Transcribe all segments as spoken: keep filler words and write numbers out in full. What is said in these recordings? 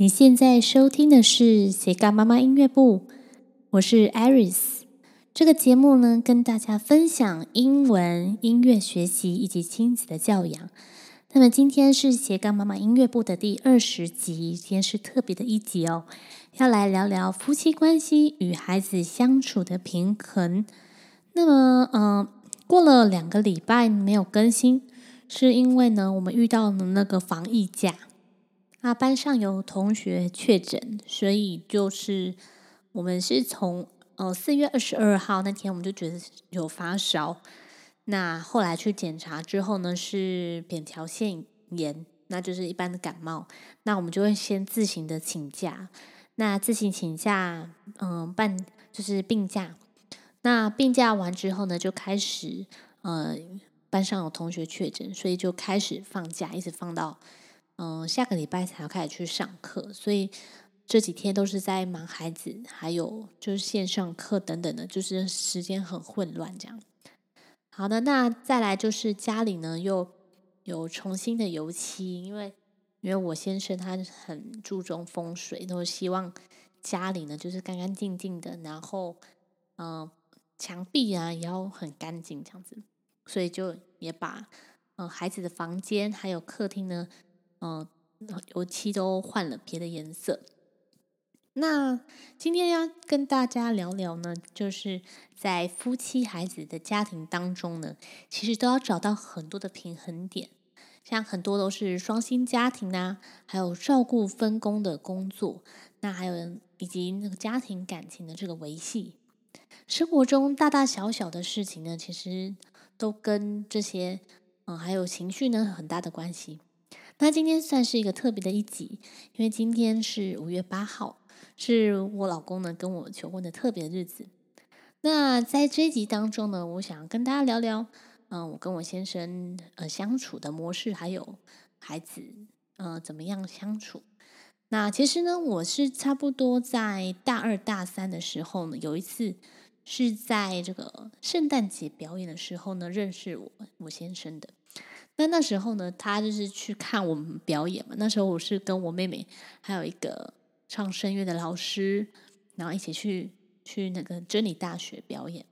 你现在收听的是斜杠妈妈音乐部，我是 Iris。 这个节目呢，跟大家分享英文、音乐学习以及亲子的教养。那么今天是斜杠妈妈音乐部的第二十集，今天是特别的一集哦，要来聊聊夫妻关系与孩子相处的平衡。那么呃，过了两个礼拜没有更新，是因为呢我们遇到了那个防疫假啊，班上有同学确诊，所以就是我们是从呃四月二十二号那天我们就觉得有发烧，那后来去检查之后呢，是扁桃腺炎，那就是一般的感冒。那我们就会先自行的请假，那自行请假，嗯，办就是病假。那病假完之后呢，就开始，呃，班上有同学确诊，所以就开始放假，一直放到嗯、呃、下个礼拜才要开始去上课。所以这几天都是在忙孩子，还有就是线上课等等的，就是时间很混乱这样。好的，那再来就是家里呢又有重新的油漆，因为因为我先生他很注重风水，都希望家里呢就是干干净净的，然后嗯、呃、墙壁啊也要很干净这样子，所以就也把嗯、呃、孩子的房间还有客厅呢，嗯、呃、油漆都换了别的颜色。那今天要跟大家聊聊呢，就是在夫妻孩子的家庭当中呢，其实都要找到很多的平衡点，像很多都是双薪家庭啊，还有照顾分工的工作，那还有以及那个家庭感情的这个维系。生活中大大小小的事情呢，其实都跟这些嗯、呃、还有情绪呢很大的关系。那今天算是一个特别的一集，因为今天是五月八号，是我老公呢跟我求婚的特别的日子。那在这一集当中呢，我想跟大家聊聊嗯、呃，我跟我先生呃相处的模式，还有孩子呃怎么样相处。那其实呢，我是差不多在大二大三的时候呢，有一次是在这个圣诞节表演的时候呢认识我我先生的。那那时候呢，他就是去看我们表演嘛，那时候我是跟我妹妹还有一个唱声乐的老师，然后一起去去那个真理大学表演。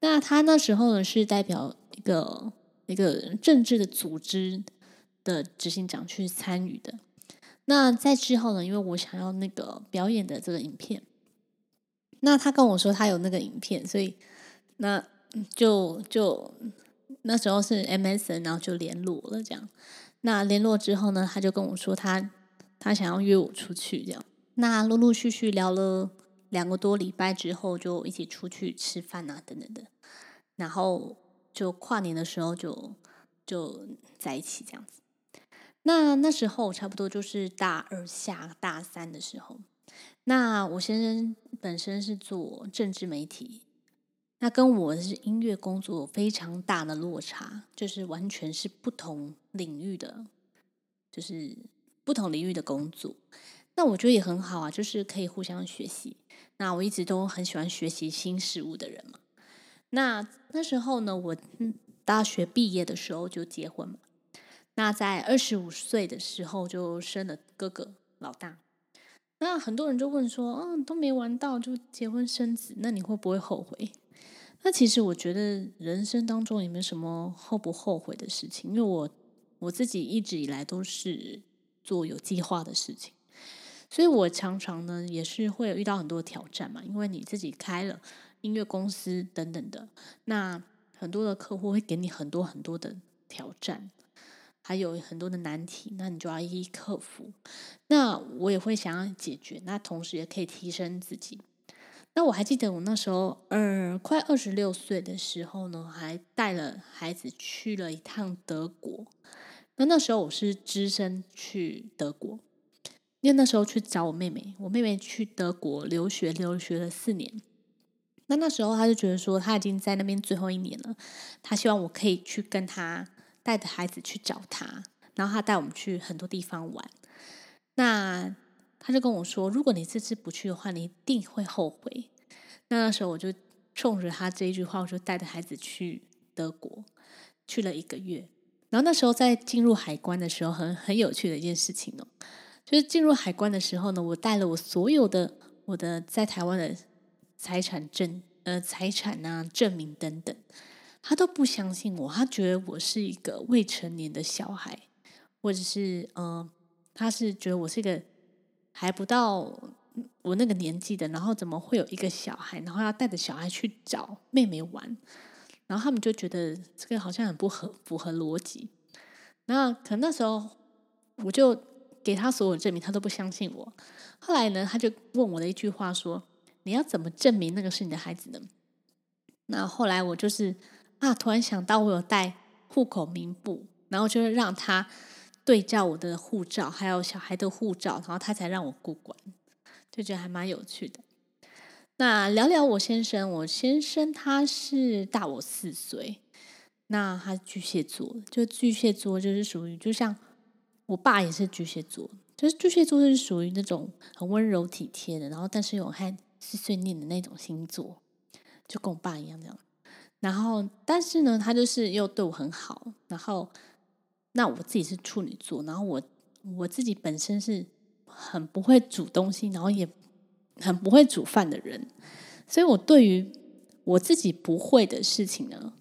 那他那时候呢是代表一个一个政治的组织的执行长去参与的。那在之后呢，因为我想要那个表演的这个影片，那他跟我说他有那个影片，所以那就就那时候是 M S N， 然后就联络了这样。那联络之后呢，他就跟我说他他想要约我出去这样。那陆陆续续聊了两个多礼拜之后，就一起出去吃饭啊等等的，然后就跨年的时候就就在一起这样子。那那时候差不多就是大二下大三的时候。那我先生本身是做政治媒体，那跟我是音乐工作有非常大的落差，就是完全是不同领域的，就是不同领域的工作。那我觉得也很好啊，就是可以互相学习。那我一直都很喜欢学习新事物的人嘛。那那时候呢，我大学毕业的时候就结婚嘛。那在二十五岁的时候就生了哥哥老大。那很多人就问说，嗯，都没玩到就结婚生子，那你会不会后悔？那其实我觉得人生当中有没有什么后不后悔的事情？因为我我自己一直以来都是做有计划的事情。所以我常常呢也是会遇到很多挑战嘛，因为你自己开了音乐公司等等的，那很多的客户会给你很多很多的挑战，还有很多的难题，那你就要一一克服。那我也会想要解决，那同时也可以提升自己。那我还记得我那时候呃快二十六岁的时候呢，还带了孩子去了一趟德国。那那时候我是只身去德国，因为那时候去找我妹妹，我妹妹去德国留学，留学了四年。那那时候她就觉得说，她已经在那边最后一年了，她希望我可以去跟她带着孩子去找她，然后她带我们去很多地方玩。那她就跟我说，如果你这次不去的话，你一定会后悔。那那时候我就冲着她这一句话，我就带着孩子去德国，去了一个月。然后那时候在进入海关的时候，很很有趣的一件事情哦。就是进入海关的时候呢，我带了我所有的我的在台湾的财产证呃财产啊证明等等，他都不相信我，他觉得我是一个未成年的小孩，或者是呃他是觉得我是一个还不到我那个年纪的，然后怎么会有一个小孩，然后要带着小孩去找妹妹玩，然后他们就觉得这个好像很不合符合逻辑。那可能那时候我就给他所有证明，他都不相信我。后来呢，他就问我的一句话说：“你要怎么证明那个是你的孩子呢？”那后来我就是啊，突然想到我有带户口名簿，然后就是让他对照我的护照，还有小孩的护照，然后他才让我过关。就觉得还蛮有趣的。那聊聊我先生，我先生他是大我四岁，那他是巨蟹座，就巨蟹座就是属于，就像我爸也是巨蟹座，就是巨蟹座就是属于那种很温柔体贴的，然后但是有很碎碎念的那种星座，就跟我爸一样这样。然后但是呢，他就是又对我很好。然后那我自己是处女座，然后我我自己本身是很不会煮东西，然后也很不会煮饭的人，所以我对于我自己不会的事情呢，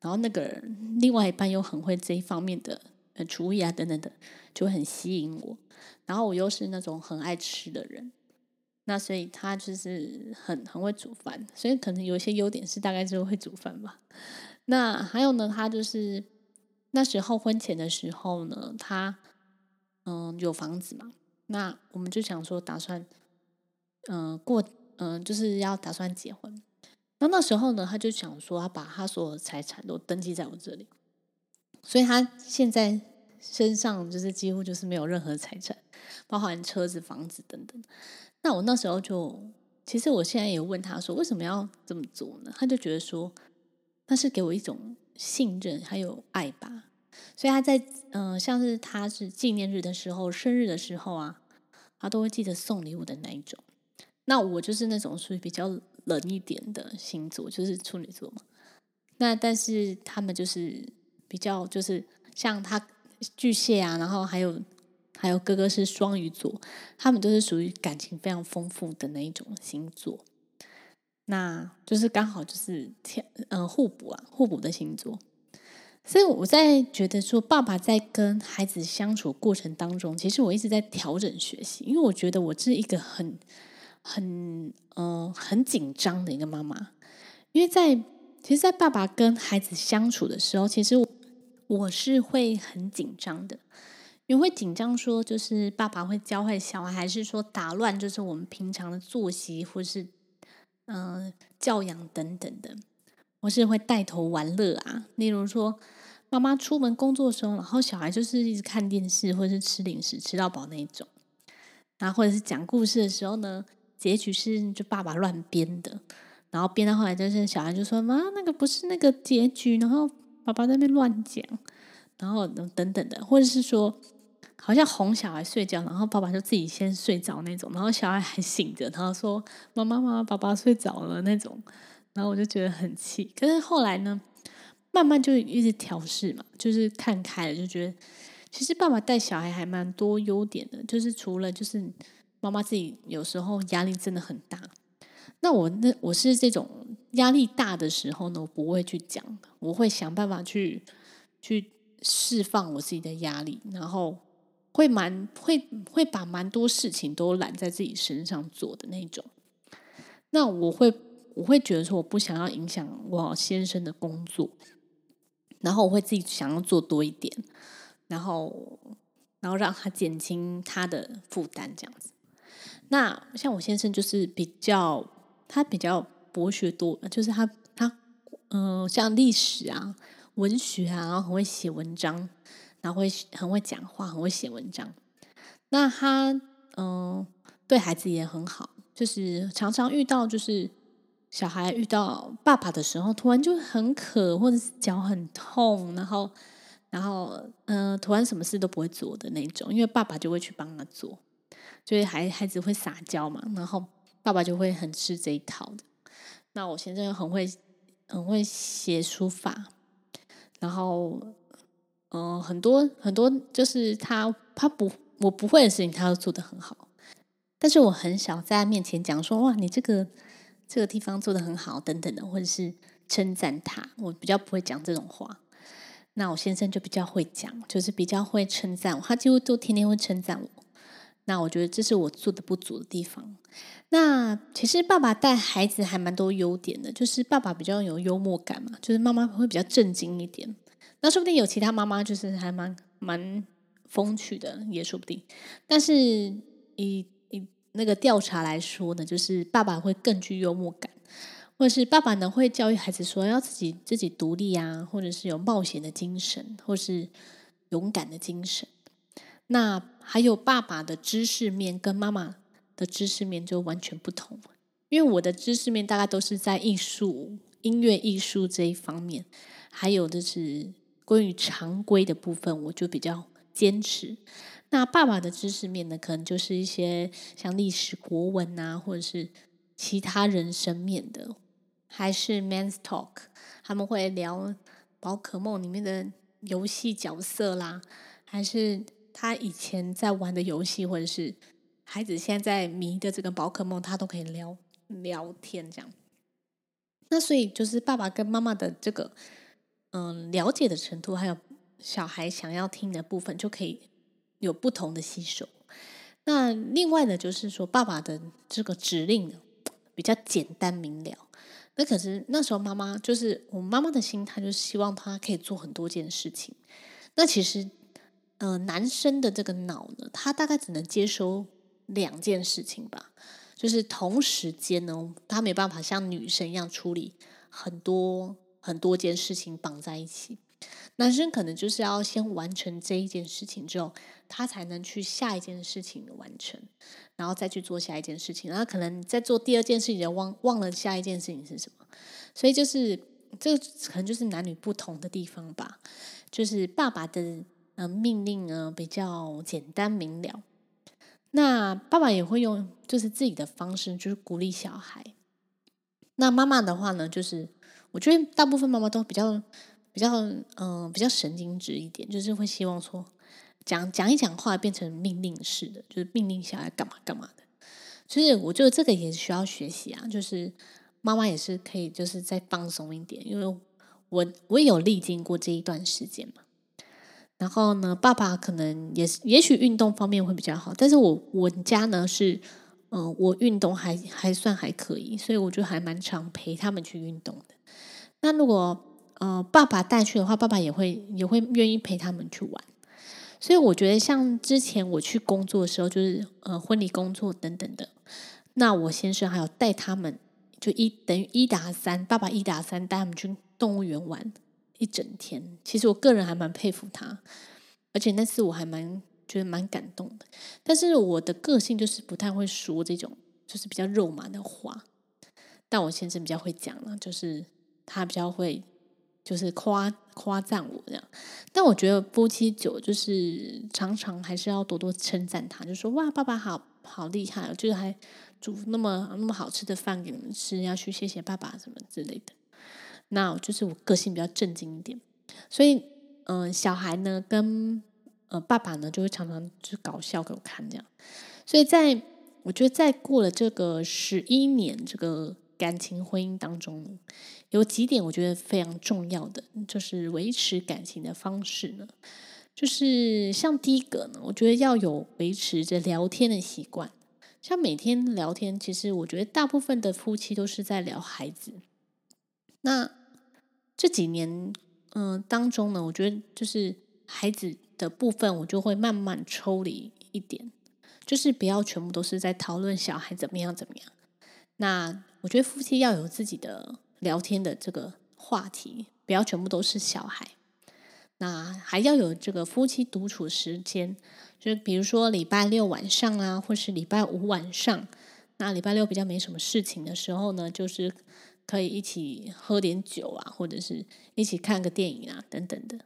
然后那个另外一半又很会这一方面的厨艺啊等等的，就很吸引我。然后我又是那种很爱吃的人，那所以他就是很很会煮饭，所以可能有一些优点是大概就会煮饭吧。那还有呢，他就是那时候婚前的时候呢，他嗯有房子嘛，那我们就想说打算嗯、呃、过嗯、呃、就是要打算结婚。那那时候呢，他就想说他把他所有的财产都登记在我这里，所以他现在身上就是几乎就是没有任何财产，包含车子房子等等。那我那时候就其实我现在也问他说为什么要这么做呢，他就觉得说那是给我一种信任还有爱吧。所以他在嗯、呃，像是他是纪念日的时候、生日的时候啊，他都会记得送礼物的那一种。那我就是那种属于比较冷一点的星座，就是处女座嘛。那但是他们就是比较就是像他巨蟹啊，然后还有还有哥哥是双鱼座，他们都是属于感情非常丰富的那一种星座。那就是刚好就是嗯、呃、互补啊，互补的星座。所以我在觉得说爸爸在跟孩子相处过程当中，其实我一直在调整学习，因为我觉得我是一个很很呃很紧张的一个妈妈。因为在其实在爸爸跟孩子相处的时候，其实 我, 我是会很紧张的，因为会紧张说就是爸爸会教坏小孩，还是说打乱就是我们平常的作息或是嗯、呃、教养等等的。我是会带头玩乐啊，例如说妈妈出门工作的时候，然后小孩就是一直看电视或是吃零食吃到饱那一种，然后或者是讲故事的时候呢，结局是就爸爸乱编的，然后编到后来就是小孩就说妈那个不是那个结局，然后爸爸在那边乱讲，然后等等的，或者是说好像哄小孩睡觉，然后爸爸就自己先睡着那种，然后小孩还醒着，然后说妈妈妈妈爸爸睡着了那种，然后我就觉得很气。可是后来呢，慢慢就一直调试嘛，就是看开了，就觉得其实爸爸带小孩还蛮多优点的，就是除了就是妈妈自己有时候压力真的很大，那我那我是这种压力大的时候呢，我不会去讲，我会想办法去去释放我自己的压力，然后会蛮会会把蛮多事情都揽在自己身上做的那种。那我会。我会觉得说我不想要影响我先生的工作，然后我会自己想要做多一点，然后然后让他减轻他的负担这样子。那像我先生就是比较他比较博学多，就是他他嗯、呃、像历史啊、文学啊，然后很会写文章，然后会很会讲话，很会写文章。那他嗯、呃、对孩子也很好，就是常常遇到就是。小孩遇到爸爸的时候，突然就很渴，或者是脚很痛，然后，然后，嗯、呃，突然什么事都不会做的那种，因为爸爸就会去帮他做，就是孩孩子会撒娇嘛，然后爸爸就会很吃这一套的。那我先生很会，很会写书法，然后，嗯、呃，很多很多，就是他他不我不会的事情他都做得很好，但是我很少在他面前讲说哇你这个这个地方做得很好等等的，或者是称赞他，我比较不会讲这种话。那我先生就比较会讲，就是比较会称赞我，他几乎都天天会称赞我。那我觉得这是我做的不足的地方。那其实爸爸带孩子还蛮多优点的，就是爸爸比较有幽默感嘛，就是妈妈会比较正经一点，那说不定有其他妈妈就是还蛮蛮风趣的也说不定，但是以以那个调查来说呢，就是爸爸会更具幽默感，或者是爸爸呢会教育孩子说要自己自己独立啊，或者是有冒险的精神，或是勇敢的精神。那还有爸爸的知识面跟妈妈的知识面就完全不同，因为我的知识面大概都是在艺术、音乐艺术这一方面，还有就是关于常规的部分我就比较坚持。那爸爸的知识面呢，可能就是一些像历史、国文啊，或者是其他人生面的，还是 Men's Talk， 他们会聊宝可梦里面的游戏角色啦，还是他以前在玩的游戏，或者是孩子现在在迷的这个宝可梦，他都可以聊聊天这样。那所以就是爸爸跟妈妈的这个嗯了解的程度，还有小孩想要听的部分，就可以有不同的吸收。那另外呢，就是说爸爸的这个指令呢比较简单明了。那可是那时候妈妈就是我妈妈的心态，就是希望他可以做很多件事情。那其实。呃，男生的这个脑呢，他大概只能接收两件事情吧，就是同时间呢，他没办法像女生一样处理很多很多件事情绑在一起。男生可能就是要先完成这一件事情之后，他才能去下一件事情完成，然后再去做下一件事情，然后可能在做第二件事情就忘忘了下一件事情是什么，所以就是这可能就是男女不同的地方吧，就是爸爸的。呃、命令呢比较简单明了，那爸爸也会用就是自己的方式就是鼓励小孩。那妈妈的话呢，就是我觉得大部分妈妈都比较比较嗯、呃、比较神经质一点，就是会希望说讲讲一讲话变成命令式的，就是命令小孩干嘛干嘛的。就是我觉得这个也需要学习啊，就是妈妈也是可以就是再放松一点，因为我我也有历经过这一段时间嘛。然后呢，爸爸可能也也许运动方面会比较好，但是我我家呢是，嗯、呃，我运动还还算还可以，所以我就还蛮常陪他们去运动的。那如果呃爸爸带去的话，爸爸也会也会愿意陪他们去玩。所以我觉得像之前我去工作的时候，就是呃婚礼工作等等的，那我先生还有带他们，就一等于一打三，爸爸一打三带他们去动物园玩。一整天，其实我个人还蛮佩服他，而且那次我还蛮觉得蛮感动的。但是我的个性就是不太会说这种就是比较肉麻的话，但我先生比较会讲了，就是他比较会就是夸夸赞我这样。但我觉得夫妻久就是常常还是要多多称赞他，就说哇，爸爸好好厉害，就是还煮那么那么好吃的饭给你们吃，要去谢谢爸爸什么之类的。那就是我个性比较正经一点，所以嗯、呃，小孩呢跟呃爸爸呢就会常常就搞笑给我看这样，所以在我觉得在过了这个十一年这个感情婚姻当中，有几点我觉得非常重要的，就是维持感情的方式呢，就是像第一个呢，我觉得要有维持着聊天的习惯，像每天聊天，其实我觉得大部分的夫妻都是在聊孩子。那这几年嗯、呃、当中呢，我觉得就是孩子的部分我就会慢慢抽离一点，就是不要全部都是在讨论小孩怎么样怎么样。那我觉得夫妻要有自己的聊天的这个话题，不要全部都是小孩。那还要有这个夫妻独处时间，就是比如说礼拜六晚上啊，或是礼拜五晚上，那礼拜六比较没什么事情的时候呢，就是可以一起喝点酒啊，或者是一起看个电影啊等等的。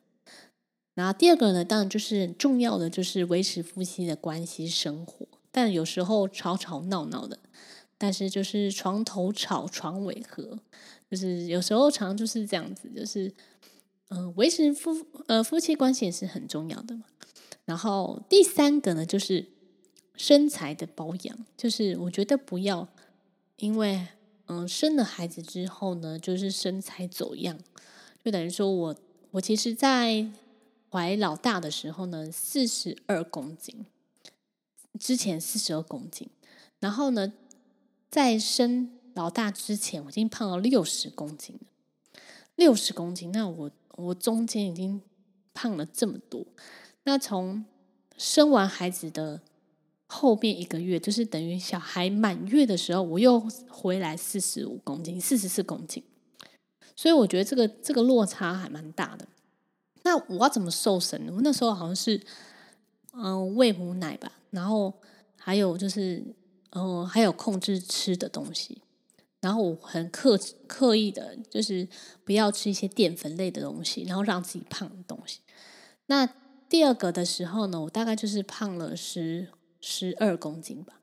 然后第二个呢，当然就是很重要的，就是维持夫妻的关系生活，但有时候吵吵闹闹的，但是就是床头吵床尾和，就是有时候常常就是这样子，就是嗯、呃，维持夫呃夫妻关系也是很重要的嘛。然后第三个呢，就是身材的保养，就是我觉得不要因为嗯生了孩子之后呢，就是身材走样，就等于说我我其实在怀老大的时候呢，四十二公斤，之前四十二公斤，然后呢，在生老大之前，我已经胖了六十公斤了，六十公斤，那我我中间已经胖了这么多，那从生完孩子的后面一个月，就是等于小孩满月的时候，我又回来四十五公斤，四十四公斤，所以我觉得这个这个落差还蛮大的。那我要怎么瘦身呢？我那时候好像是嗯、呃、喂母奶吧，然后还有就是嗯、呃、还有控制吃的东西，然后我很刻刻意的，就是不要吃一些淀粉类的东西，然后让自己胖的东西。那第二个的时候呢，我大概就是胖了十。十二公斤吧。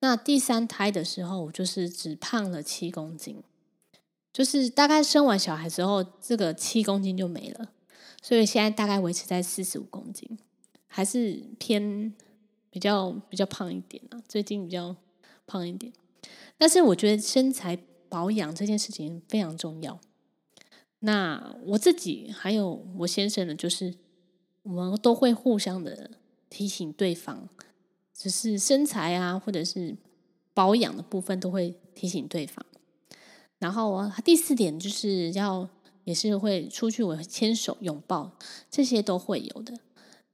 那第三胎的时候，我就是只胖了七公斤，就是大概生完小孩之后，这个七公斤就没了，所以现在大概维持在四十五公斤，还是偏比较比较胖一点啊，最近比较胖一点。但是我觉得身材保养这件事情非常重要。那我自己还有我先生呢，就是我们都会互相的提醒对方。只是身材啊，或者是保养的部分都会提醒对方。然后、啊、第四点就是要也是会出去，我牵手、拥抱，这些都会有的。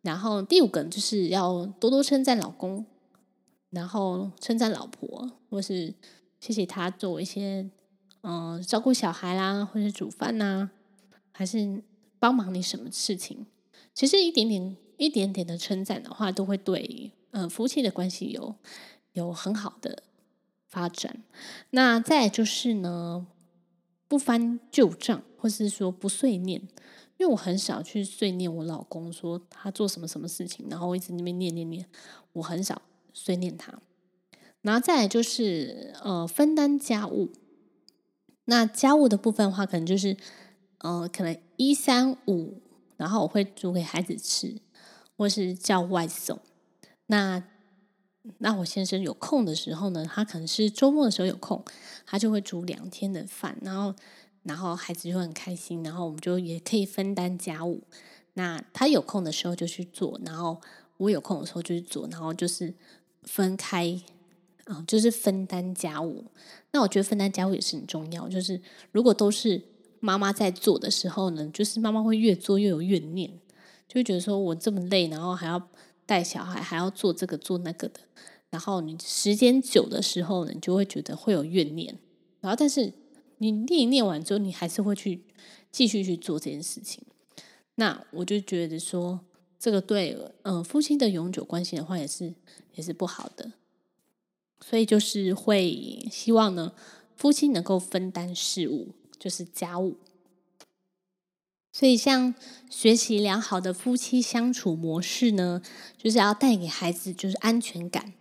然后第五个就是要多多称赞老公，然后称赞老婆，或是谢谢他做一些嗯、呃、照顾小孩啦、啊，或是煮饭呐、啊，还是帮忙你什么事情。其实一点点、一点点的称赞的话，都会对。呃，夫妻的关系有有很好的发展。那再来就是呢，不翻旧账，或是说不碎念，因为我很少去碎念我老公说他做什么什么事情，然后一直那边念念念，我很少碎念他。然后再来就是呃，分担家务。那家务的部分的话，可能就是呃，可能一三五，然后我会煮给孩子吃，或是叫外送。那那我先生有空的时候呢，他可能是周末的时候有空，他就会煮两天的饭，然后然后孩子就很开心，然后我们就也可以分担家务。那他有空的时候就去做，然后我有空的时候就去做，然后就是分开、呃、就是分担家务。那我觉得分担家务也是很重要，就是如果都是妈妈在做的时候呢，就是妈妈会越做越有怨念，就会觉得说我这么累，然后还要带小孩，还要做这个做那个的，然后你时间久的时候呢，你就会觉得会有怨念，然后但是你念一念完之后，你还是会去继续去做这件事情。那我就觉得说这个对嗯、呃、夫妻的永久关系的话也是也是不好的，所以就是会希望呢夫妻能够分担事务，就是家务。所以像学习良好的夫妻相处模式呢，就是要带给孩子就是安全感。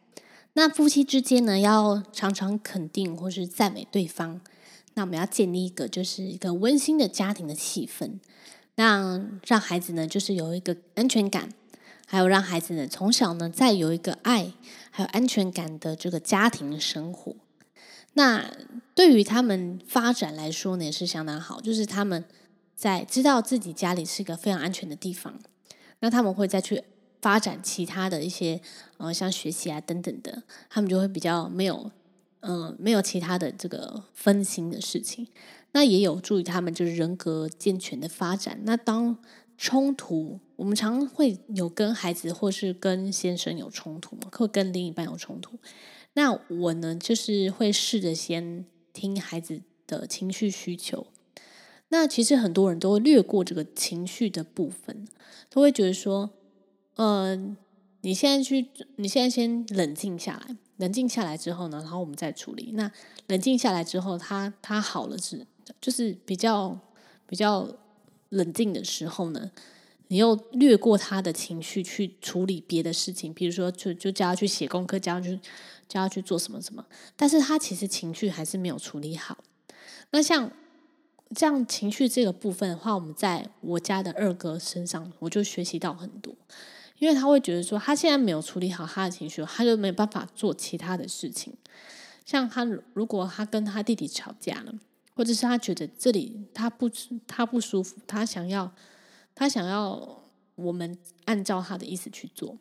那夫妻之间呢，要常常肯定或是赞美对方。那我们要建立一个就是一个温馨的家庭的气氛，让让孩子呢就是有一个安全感，还有让孩子呢从小呢再有一个爱还有安全感的这个家庭生活。那对于他们发展来说呢也是相当好，就是他们在知道自己家里是一个非常安全的地方，那他们会再去发展其他的一些呃，像学习啊等等的，他们就会比较没有嗯、呃，没有其他的这个分心的事情，那也有助于他们就是人格健全的发展。那当冲突，我们常会有跟孩子或是跟先生有冲突嘛，或跟另一半有冲突，那我呢就是会试着先听孩子的情绪需求。那其实很多人都会略过这个情绪的部分，都会觉得说，呃，你现在去，你现在先冷静下来，冷静下来之后呢，然后我们再处理。那冷静下来之后，他他好了之，就是比较比较冷静的时候呢，你又略过他的情绪去处理别的事情，比如说就就叫他去写功课，叫他去叫他去做什么什么，但是他其实情绪还是没有处理好。那像。这样情绪这个部分的话，我们在我家的二哥身上我就学习到很多，因因为他会觉得说他现在没有处理好他的情绪，他就没办法做其他的事情。像他如果他跟他弟弟吵架了，或者是他觉得这里他不他不舒服，他想要他想要我们按照他的意思去做。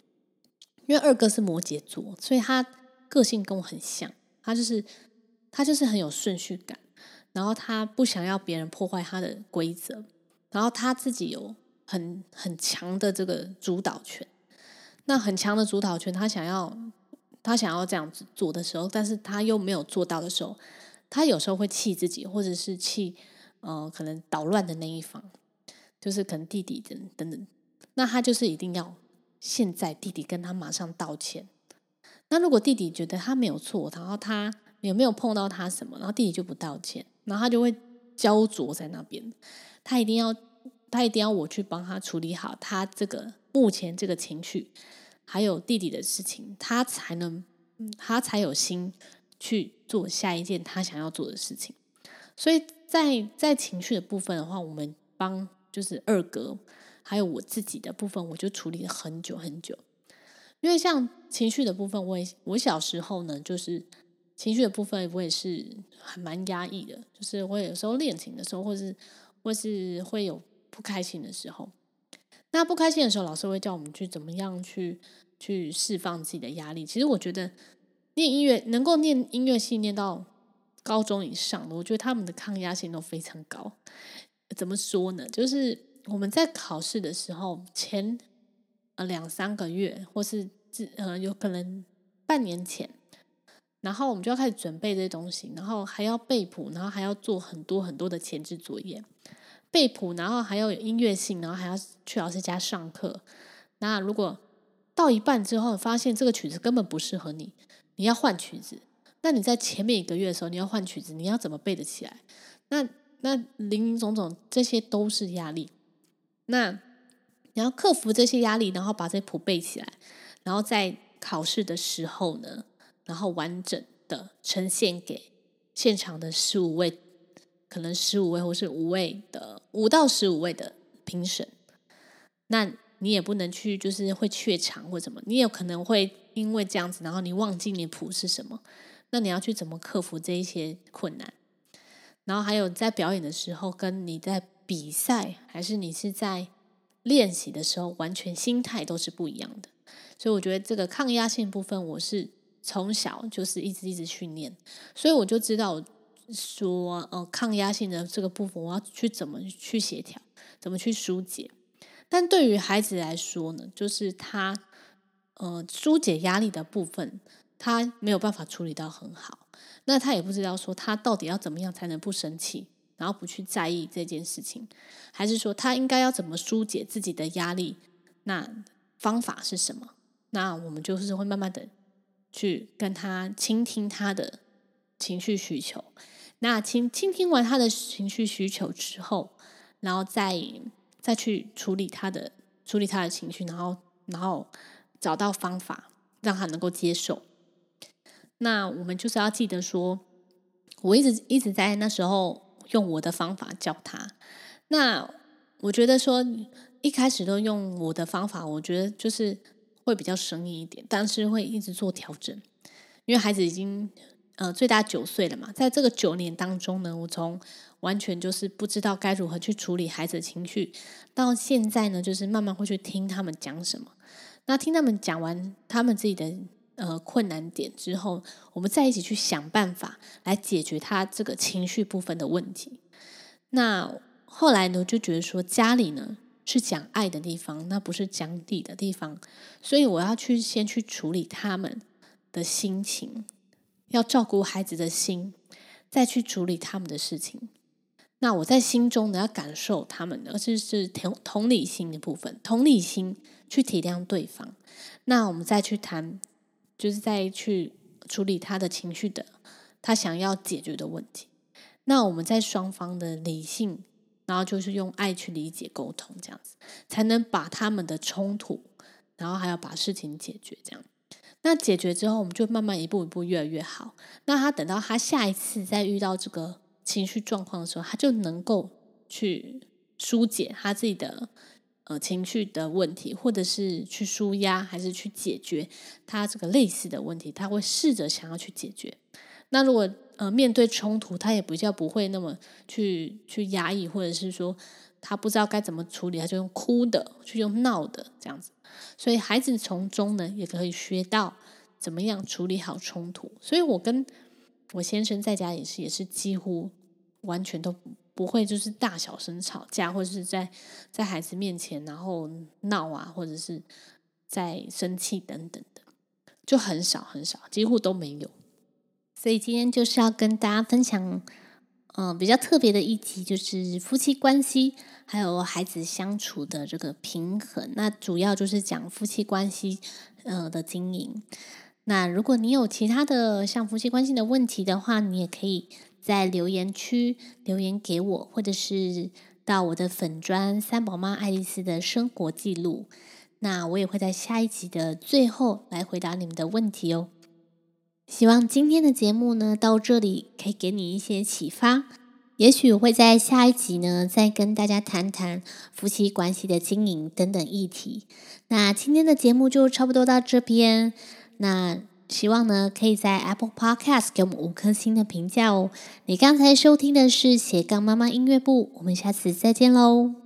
因为二哥是摩羯座，所以他个性跟我很像，他就是他就是很有顺序感，然后他不想要别人破坏他的规则，然后他自己有很很强的这个主导权。那很强的主导权，他想要他想要这样子做的时候，但是他又没有做到的时候，他有时候会气自己，或者是气呃可能捣乱的那一方，就是可能弟弟等等等。那他就是一定要现在弟弟跟他马上道歉。那如果弟弟觉得他没有错，然后他有没有碰到他什么，然后弟弟就不道歉，然后他就会焦灼在那边，他一定要他一定要我去帮他处理好他这个目前这个情绪，还有弟弟的事情，他才能他才有心去做下一件他想要做的事情。所以在在情绪的部分的话，我们帮就是二哥还有我自己的部分，我就处理了很久很久。因为像情绪的部分，我也我小时候呢，就是情绪的部分我也是还蛮压抑的，就是我有时候练琴的时候，或是或是会有不开心的时候。那不开心的时候，老师会叫我们去怎么样去去释放自己的压力。其实我觉得念音乐能够念音乐系念到高中以上的，我觉得他们的抗压性都非常高。怎么说呢？就是我们在考试的时候，前呃两三个月，或是呃有可能半年前。然后我们就要开始准备这些东西，然后还要背谱，然后还要做很多很多的前置作业，背谱，然后还要有音乐性，然后还要去老师家上课。那如果到一半之后发现这个曲子根本不适合你，你要换曲子，那你在前面一个月的时候你要换曲子，你要怎么背得起来？那那林林总总这些都是压力。那你要克服这些压力，然后把这谱背起来，然后在考试的时候呢，然后完整的呈现给现场的十五位，可能十五位或是五位的五到十五位的评审。那你也不能去就是会怯场或什么，你有可能会因为这样子，然后你忘记你谱是什么。那你要去怎么克服这一些困难？然后还有在表演的时候，跟你在比赛还是你是在练习的时候，完全心态都是不一样的。所以我觉得这个抗压性部分，我是从小就是一直一直训练，所以我就知道说呃，抗压性的这个部分我要去怎么去协调，怎么去疏解。但对于孩子来说呢，就是他呃疏解压力的部分他没有办法处理到很好，那他也不知道说他到底要怎么样才能不生气，然后不去在意这件事情，还是说他应该要怎么疏解自己的压力，那方法是什么？那我们就是会慢慢的去跟他倾听他的情绪需求。那倾听完他的情绪需求之后，然后再再去处理他的处理他的情绪，然后然后找到方法让他能够接受。那我们就是要记得说，我一直一直在那时候用我的方法教他。那我觉得说一开始都用我的方法，我觉得就是会比较生硬一点，但是会一直做调整。因为孩子已经呃最大九岁了嘛，在这个九年当中呢，我从完全就是不知道该如何去处理孩子的情绪，到现在呢，就是慢慢会去听他们讲什么。那听他们讲完他们自己的呃困难点之后，我们再一起去想办法来解决他这个情绪部分的问题。那后来呢，就觉得说家里呢是讲爱的地方，那不是讲理的地方，所以我要去先去处理他们的心情，要照顾孩子的心，再去处理他们的事情。那我在心中呢要感受他们，而且是同理心的部分，同理心去体谅对方。那我们再去谈，就是再去处理他的情绪的，他想要解决的问题。那我们在双方的理性，然后就是用爱去理解沟通，这样子才能把他们的冲突，然后还要把事情解决这样。那解决之后，我们就慢慢一步一步越来越好。那他等到他下一次再遇到这个情绪状况的时候，他就能够去疏解他自己的呃情绪的问题，或者是去抒压还是去解决他这个类似的问题，他会试着想要去解决。那如果呃面对冲突，他也比较不会那么去去压抑，或者是说他不知道该怎么处理，他就用哭的，去用闹的这样子。所以孩子从中呢也可以学到怎么样处理好冲突。所以我跟我先生在家也是也是几乎完全都不会就是大小声吵架，或者是在在孩子面前然后闹啊，或者是在生气等等的，就很少很少，几乎都没有。所以今天就是要跟大家分享嗯、呃，比较特别的一集，就是夫妻关系还有孩子相处的这个平衡。那主要就是讲夫妻关系呃的经营。那如果你有其他的像夫妻关系的问题的话，你也可以在留言区留言给我，或者是到我的粉专三宝妈爱丽丝的生活记录，那我也会在下一集的最后来回答你们的问题哦。希望今天的节目呢到这里可以给你一些启发，也许我会在下一集呢再跟大家谈谈夫妻关系的经营等等议题。那今天的节目就差不多到这边，那希望呢可以在 Apple Podcast 给我们五颗星的评价哦。你刚才收听的是斜杠妈妈音乐部，我们下次再见喽。